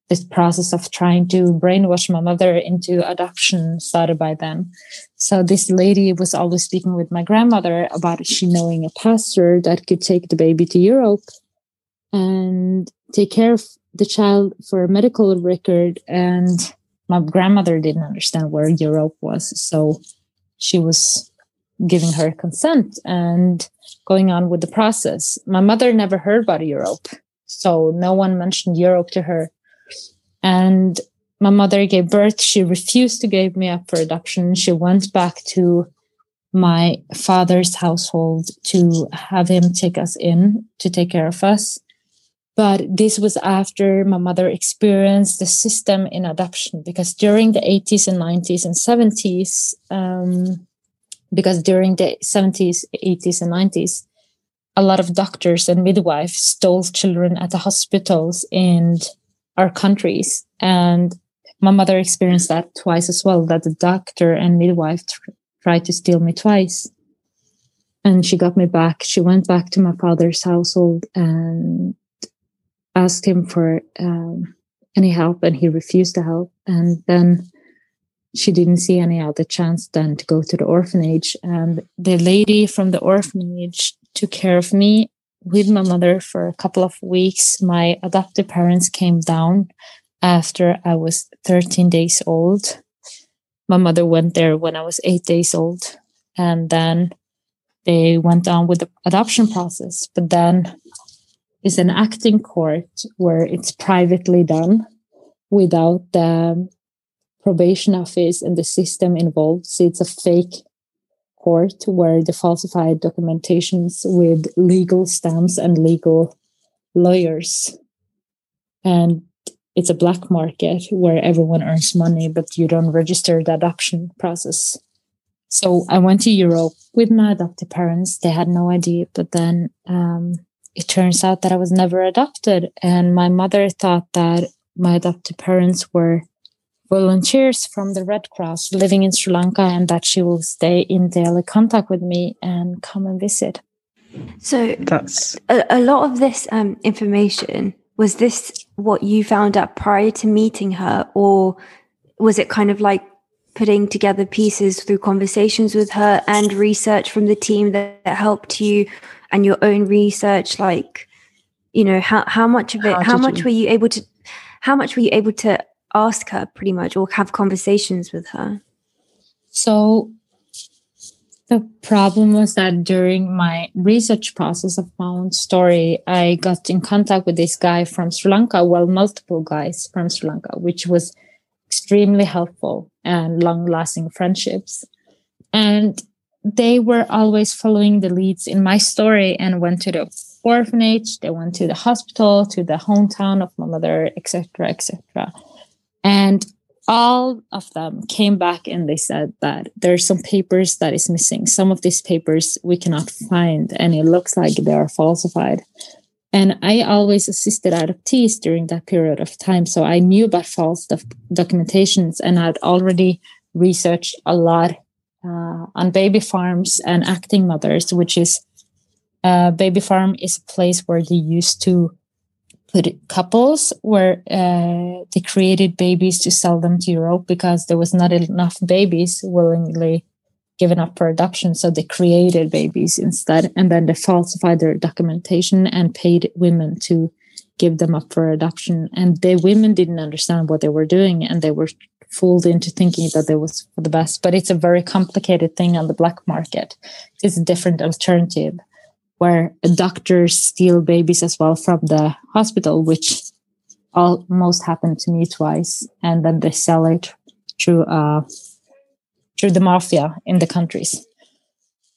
this process of trying to brainwash my mother into adoption started by them. So this lady was always speaking with my grandmother about she knowing a pastor that could take the baby to Europe and take care of the child for a medical record. And my grandmother didn't understand where Europe was. So she was giving her consent and going on with the process. My mother never heard about Europe. So no one mentioned Europe to her. And my mother gave birth. She refused to give me up for adoption. She went back to my father's household to have him take us in, to take care of us. But this was after my mother experienced the system in adoption, because during the eighties and nineties and seventies, um, because during the seventies, eighties and nineties, a lot of doctors and midwives stole children at the hospitals and our countries. And my mother experienced that twice as well, that the doctor and midwife tr- tried to steal me twice. And she got me back. She went back to my father's household and asked him for um, any help, and he refused to help. And then she didn't see any other chance than to go to the orphanage. And the lady from the orphanage took care of me with my mother for a couple of weeks. My adoptive parents came down after I was thirteen days old. My mother went there when I was eight days old. And then they went on with the adoption process. But then it's an acting court where it's privately done without the probation office and the system involved. So it's a fake court where the falsified documentations with legal stamps and legal lawyers, and it's a black market where everyone earns money but you don't register the adoption process. So I went to Europe with my adoptive parents. They had no idea, but then um, it turns out that I was never adopted, and my mother thought that my adoptive parents were volunteers from the Red Cross living in Sri Lanka, and that she will stay in daily contact with me and come and visit. So that's a, a lot of this um, information. Was this what you found out prior to meeting her, or was it kind of like putting together pieces through conversations with her and research from the team that, that helped you and your own research? Like, you know, how, how much of it, how, how much you? were you able to, how much were you able to ask her pretty much, or have conversations with her? So The problem was that during my research process of my own story, I got in contact with this guy from Sri Lanka, well, multiple guys from Sri Lanka, which was extremely helpful and long-lasting friendships. And they were always following the leads in my story and went to the orphanage, they went to the hospital, to the hometown of my mother, et cetera, et cetera. And all of them came back and they said that there are some papers that is missing. Some of these papers we cannot find and it looks like they are falsified. And I always assisted adoptees during that period of time. So I knew about false doc- documentations and I'd already researched a lot uh, on baby farms and acting mothers, which is uh, baby farm is a place where they used to put couples where uh, they created babies to sell them to Europe because there was not enough babies willingly given up for adoption. So they created babies instead. And then they falsified their documentation and paid women to give them up for adoption. And the women didn't understand what they were doing. And they were fooled into thinking that it was for the best. But it's a very complicated thing on the black market. It's a different alternative, where doctors steal babies as well from the hospital, which almost happened to me twice. And then they sell it through, uh, through the mafia in the countries.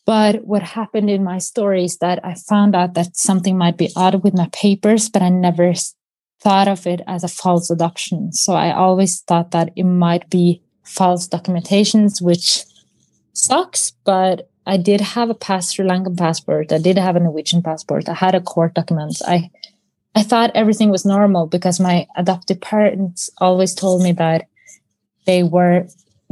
But what happened in my story is that I found out that something might be odd with my papers, but I never thought of it as a false adoption. So I always thought that it might be false documentations, which sucks, but I did have a past Sri Lankan passport. I did have a Norwegian passport. I had a court documents. I I thought everything was normal because my adoptive parents always told me that they were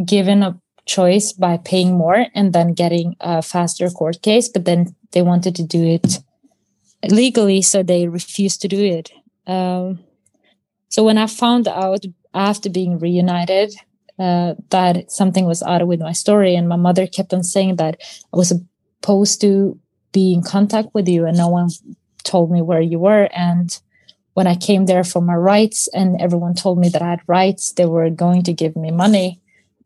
given a choice by paying more and then getting a faster court case, but then they wanted to do it legally, so they refused to do it. Um, so when I found out after being reunited, Uh, that something was odd with my story. And my mother kept on saying that I was supposed to be in contact with you and no one told me where you were. And when I came there for my rights and everyone told me that I had rights, they were going to give me money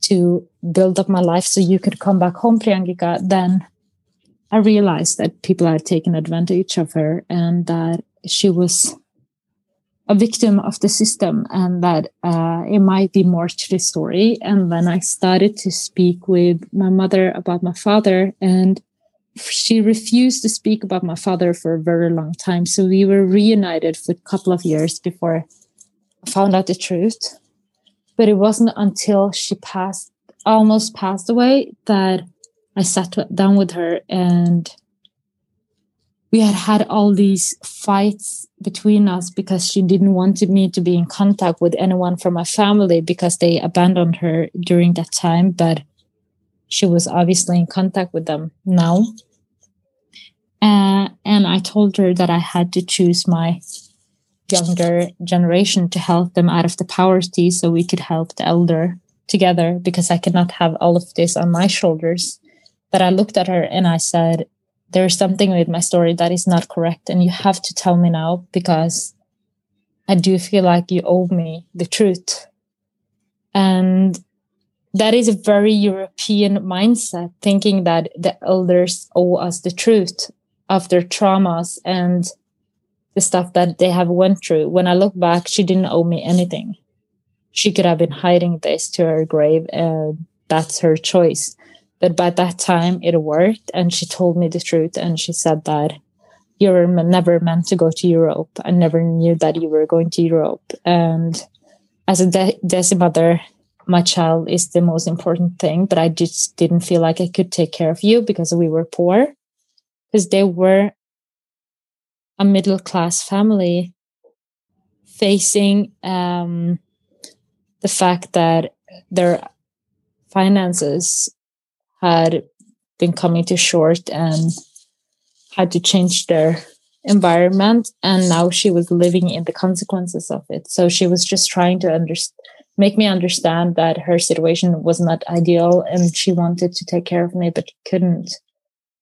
to build up my life so you could come back home, Priyangika. Then I realized that people had taken advantage of her and that she was a victim of the system and that uh, it might be more to the story. And then I started to speak with my mother about my father, and she refused to speak about my father for a very long time. So we were reunited for a couple of years before I found out the truth. But it wasn't until she passed, almost passed away, that I sat down with her, and we had had all these fights between us because she didn't want me to be in contact with anyone from my family because they abandoned her during that time. But she was obviously in contact with them now. Uh, and I told her that I had to choose my younger generation to help them out of the poverty so we could help the elder together, because I could not have all of this on my shoulders. But I looked at her and I said, there's something with my story that is not correct, and you have to tell me now because I do feel like you owe me the truth. And that is a very European mindset, thinking that the elders owe us the truth of their traumas and the stuff that they have went through. When I look back, she didn't owe me anything. She could have been hiding this to her grave, and that's her choice. But by that time, it worked, and she told me the truth, and she said that you were never meant to go to Europe. I never knew that you were going to Europe. And as a de- desi mother, my child is the most important thing, but I just didn't feel like I could take care of you because we were poor, because they were a middle-class family facing um, the fact that their finances had been coming to short and had to change their environment. And now she was living in the consequences of it. So she was just trying to under- make me understand that her situation was not ideal and she wanted to take care of me, but couldn't.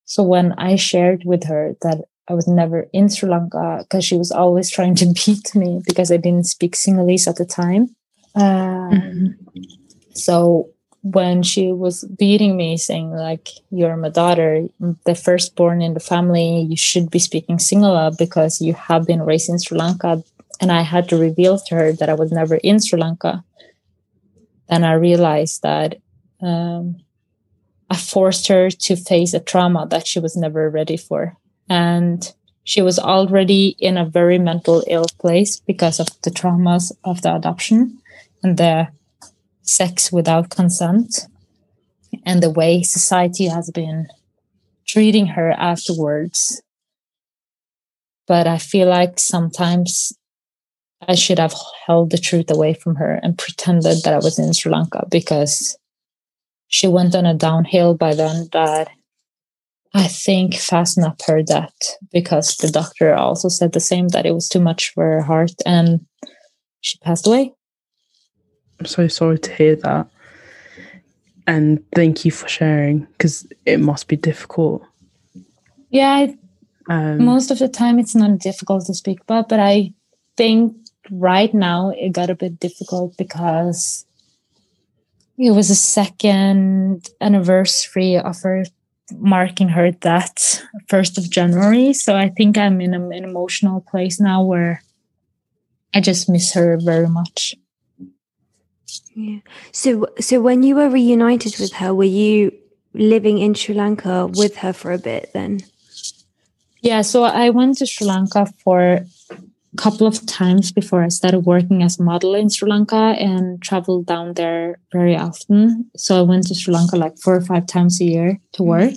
So when I shared with her that I was never in Sri Lanka because she was always trying to beat me because I didn't speak Sinhalese at the time. Um, mm-hmm. So when she was beating me, saying like, "You're my daughter, the firstborn in the family. You should be speaking Sinhala because you have been raised in Sri Lanka." And I had to reveal to her that I was never in Sri Lanka. Then I realized that um, I forced her to face a trauma that she was never ready for, and she was already in a very mental ill place because of the traumas of the adoption and the sex without consent and the way society has been treating her afterwards. But I feel like sometimes I should have held the truth away from her and pretended that I was in Sri Lanka, because she went on a downhill by then that I think fastened up her death, because the doctor also said the same, that it was too much for her heart, and she passed away. I'm so sorry to hear that, and thank you for sharing, because it must be difficult. Yeah, um, most of the time it's not difficult to speak about, but I think right now it got a bit difficult because it was the second anniversary of her marking her death, first of January. So I think I'm in an emotional place now where I just miss her very much. Yeah. So, so when you were reunited with her, were you living in Sri Lanka with her for a bit then? Yeah. So I went to Sri Lanka for a couple of times before I started working as a model in Sri Lanka, and traveled down there very often. So I went to Sri Lanka like four or five times a year to work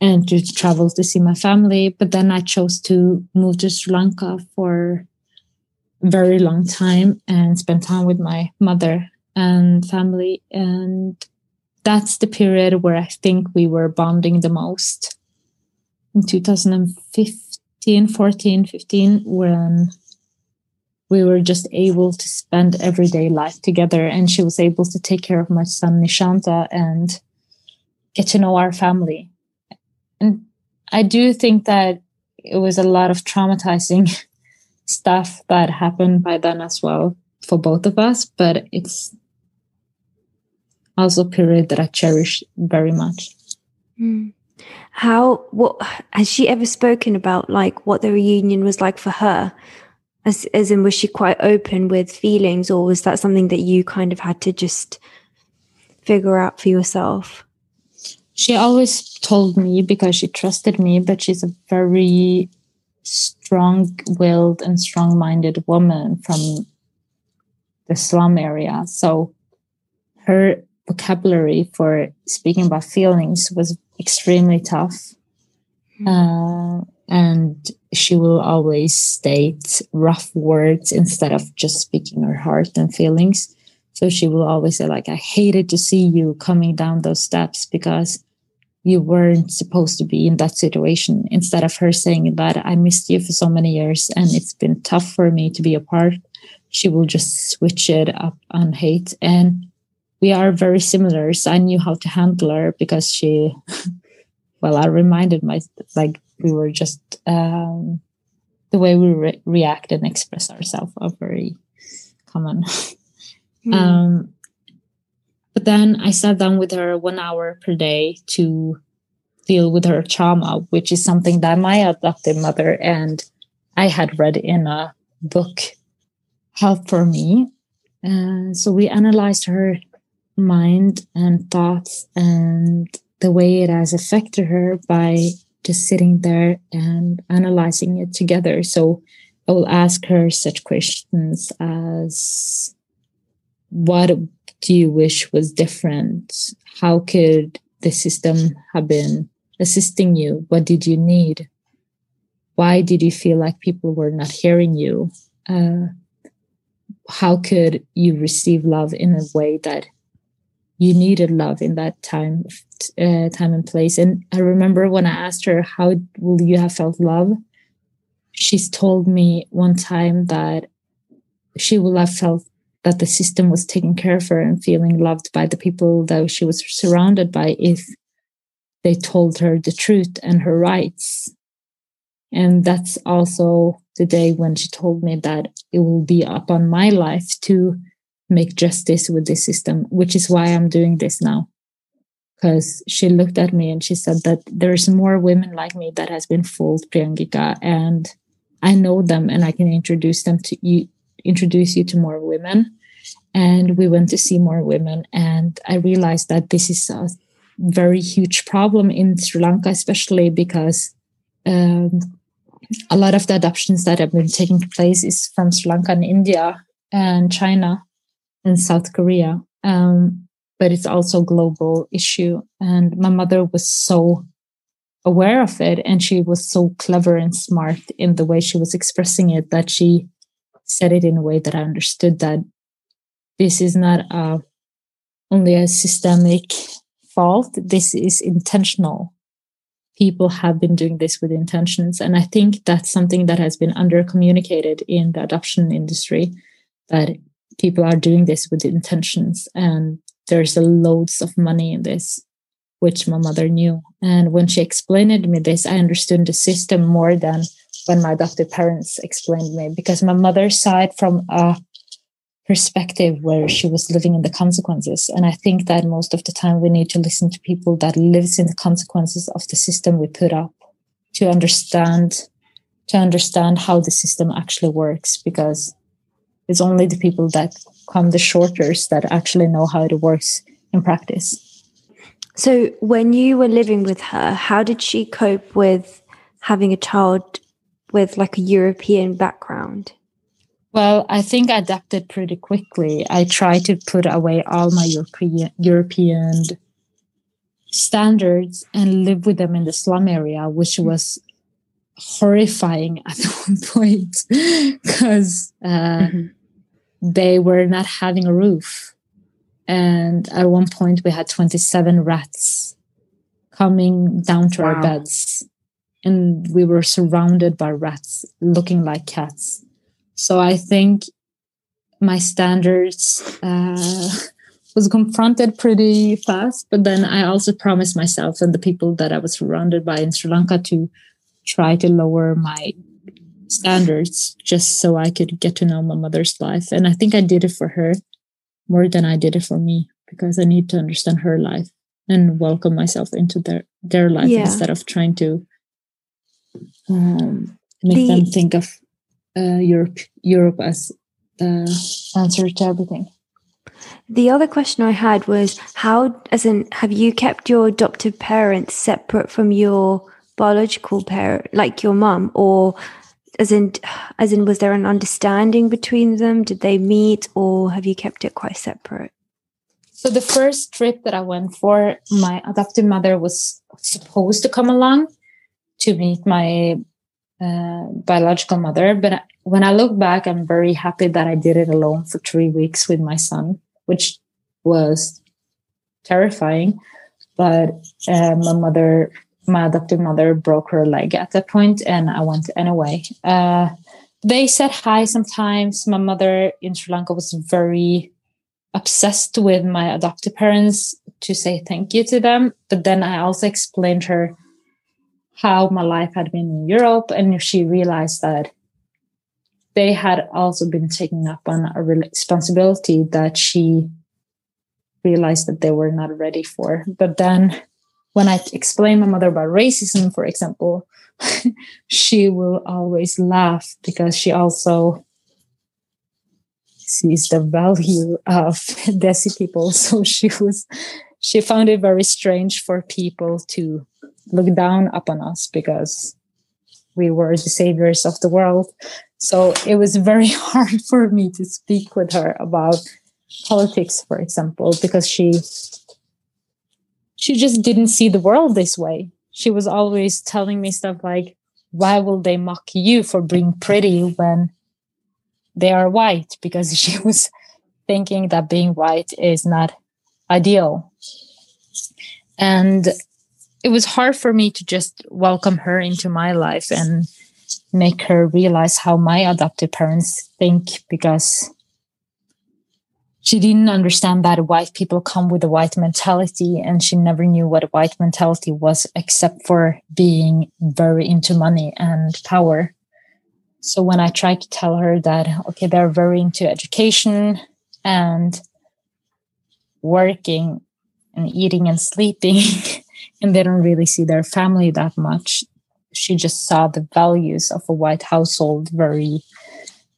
and to travel to see my family. But then I chose to move to Sri Lanka for very long time and spend time with my mother and family, and that's the period where I think we were bonding the most, in twenty fifteen, fourteen, fifteen, when we were just able to spend everyday life together, and she was able to take care of my son Nishanta and get to know our family. And I do think that it was a lot of traumatizing stuff that happened by then as well for both of us, but it's also a period that I cherish very much. Mm. How, what, has she ever spoken about like what the reunion was like for her? As, as in, was she quite open with feelings, or was that something that you kind of had to just figure out for yourself? She always told me because she trusted me, but she's a very strong-willed and strong-minded woman from the slum area. So her vocabulary for speaking about feelings was extremely tough. Uh, and she will always state rough words instead of just speaking her heart and feelings. So she will always say like, "I hated to see you coming down those steps because you weren't supposed to be in that situation," instead of her saying that, "I missed you for so many years and it's been tough for me to be apart." She will just switch it up on hate. And we are very similar. So I knew how to handle her because she, well, I reminded my, like we were just, um, the way we re- react and express ourselves are very common. Mm. Um, But then I sat down with her one hour per day to deal with her trauma, which is something that my adoptive mother and I had read in a book, Help for Me. Uh, so we analyzed her mind and thoughts and the way it has affected her by just sitting there and analyzing it together. So I will ask her such questions as, what do you wish was different? How could the system have been assisting you? What did you need? Why did you feel like people were not hearing you? Uh, how could you receive love in a way that you needed love in that time, uh, time and place? And I remember when I asked her, how will you have felt love? She's told me one time that she will have felt that the system was taking care of her and feeling loved by the people that she was surrounded by if they told her the truth and her rights. And that's also the day when she told me that it will be up on my life to make justice with this system, which is why I'm doing this now. Because she looked at me and she said that there's more women like me that has been fooled, Priyangika, and I know them and I can introduce them to you, introduce you to more women. And we went to see more women. And I realized that this is a very huge problem in Sri Lanka, especially because um, a lot of the adoptions that have been taking place is from Sri Lanka and India and China and South Korea. Um, but it's also a global issue. And my mother was so aware of it. And she was so clever and smart in the way she was expressing it that she said it in a way that I understood that this is not a, only a systemic fault. This is intentional. People have been doing this with intentions. And I think that's something that has been under-communicated in the adoption industry, that people are doing this with intentions. And there's loads of money in this, which my mother knew. And when she explained to me this, I understood the system more than when my adoptive parents explained me, because my mother saw it from a perspective where she was living in the consequences. And I think that most of the time we need to listen to people that lives in the consequences of the system we put up to understand, to understand how the system actually works, because it's only the people that come the shorters that actually know how it works in practice. So when you were living with her, how did she cope with having a child with like a European background? Well, I think I adapted pretty quickly. I tried to put away all my European, European standards and live with them in the slum area, which was horrifying at one point because uh, mm-hmm. they were not having a roof. And at one point we had twenty-seven rats coming down to wow. our beds. And we were surrounded by rats looking like cats. So I think my standards uh, was confronted pretty fast. But then I also promised myself and the people that I was surrounded by in Sri Lanka to try to lower my standards just so I could get to know my mother's life. And I think I did it for her more than I did it for me, because I need to understand her life and welcome myself into their, their life yeah. instead of trying to um, make the- them think of Uh, Europe, Europe as the uh, answer to everything. The other question I had was, how, as in, have you kept your adoptive parents separate from your biological parent, like your mum, or as in, as in, was there an understanding between them? Did they meet, or have you kept it quite separate? So the first trip that I went for, my adoptive mother was supposed to come along to meet my Uh, biological mother, but when I look back, I'm very happy that I did it alone for three weeks with my son, which was terrifying. But uh, my mother, my adoptive mother, broke her leg at that point, and I went anyway. Uh, they said hi sometimes. My mother in Sri Lanka was very obsessed with my adoptive parents to say thank you to them, but then I also explained her how my life had been in Europe. And she realized that they had also been taking up on a responsibility that she realized that they were not ready for. But then when I explain my mother about racism, for example, she will always laugh because she also sees the value of Desi people. So she was, she found it very strange for people to look down upon us because we were the saviors of the world. So it was very hard for me to speak with her about politics, for example, because she she just didn't see the world this way. She was always telling me stuff like, why will they mock you for being pretty when they are white? Because she was thinking that being white is not ideal. And it was hard for me to just welcome her into my life and make her realize how my adoptive parents think, because she didn't understand that white people come with a white mentality, and she never knew what a white mentality was except for being very into money and power. So when I tried to tell her that, okay, they're very into education and working and eating and sleeping, and they don't really see their family that much. She just saw the values of a white household very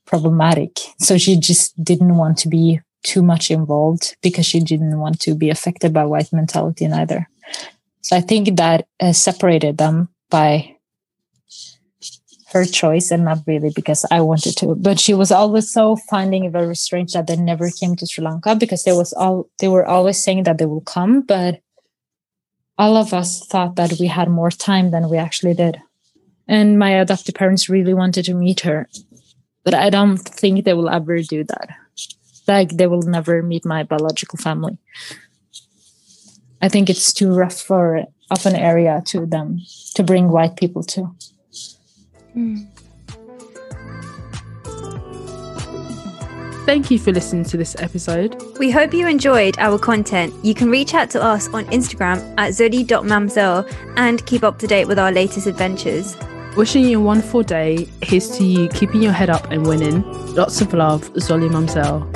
problematic. So she just didn't want to be too much involved because she didn't want to be affected by white mentality neither. So I think that uh, separated them by her choice, and not really because I wanted to. But she was always so finding it very strange that they never came to Sri Lanka, because they was all they were always saying that they will come, but all of us thought that we had more time than we actually did. And my adoptive parents really wanted to meet her, but I don't think they will ever do that. Like, they will never meet my biological family. I think it's too rough for of an area to them to bring white people to. Mm. Thank you for listening to this episode. We hope you enjoyed our content. You can reach out to us on Instagram at zoli dot mamzell and keep up to date with our latest adventures. Wishing you a wonderful day. Here's to you keeping your head up and winning. Lots of love, Zoli Mamzell.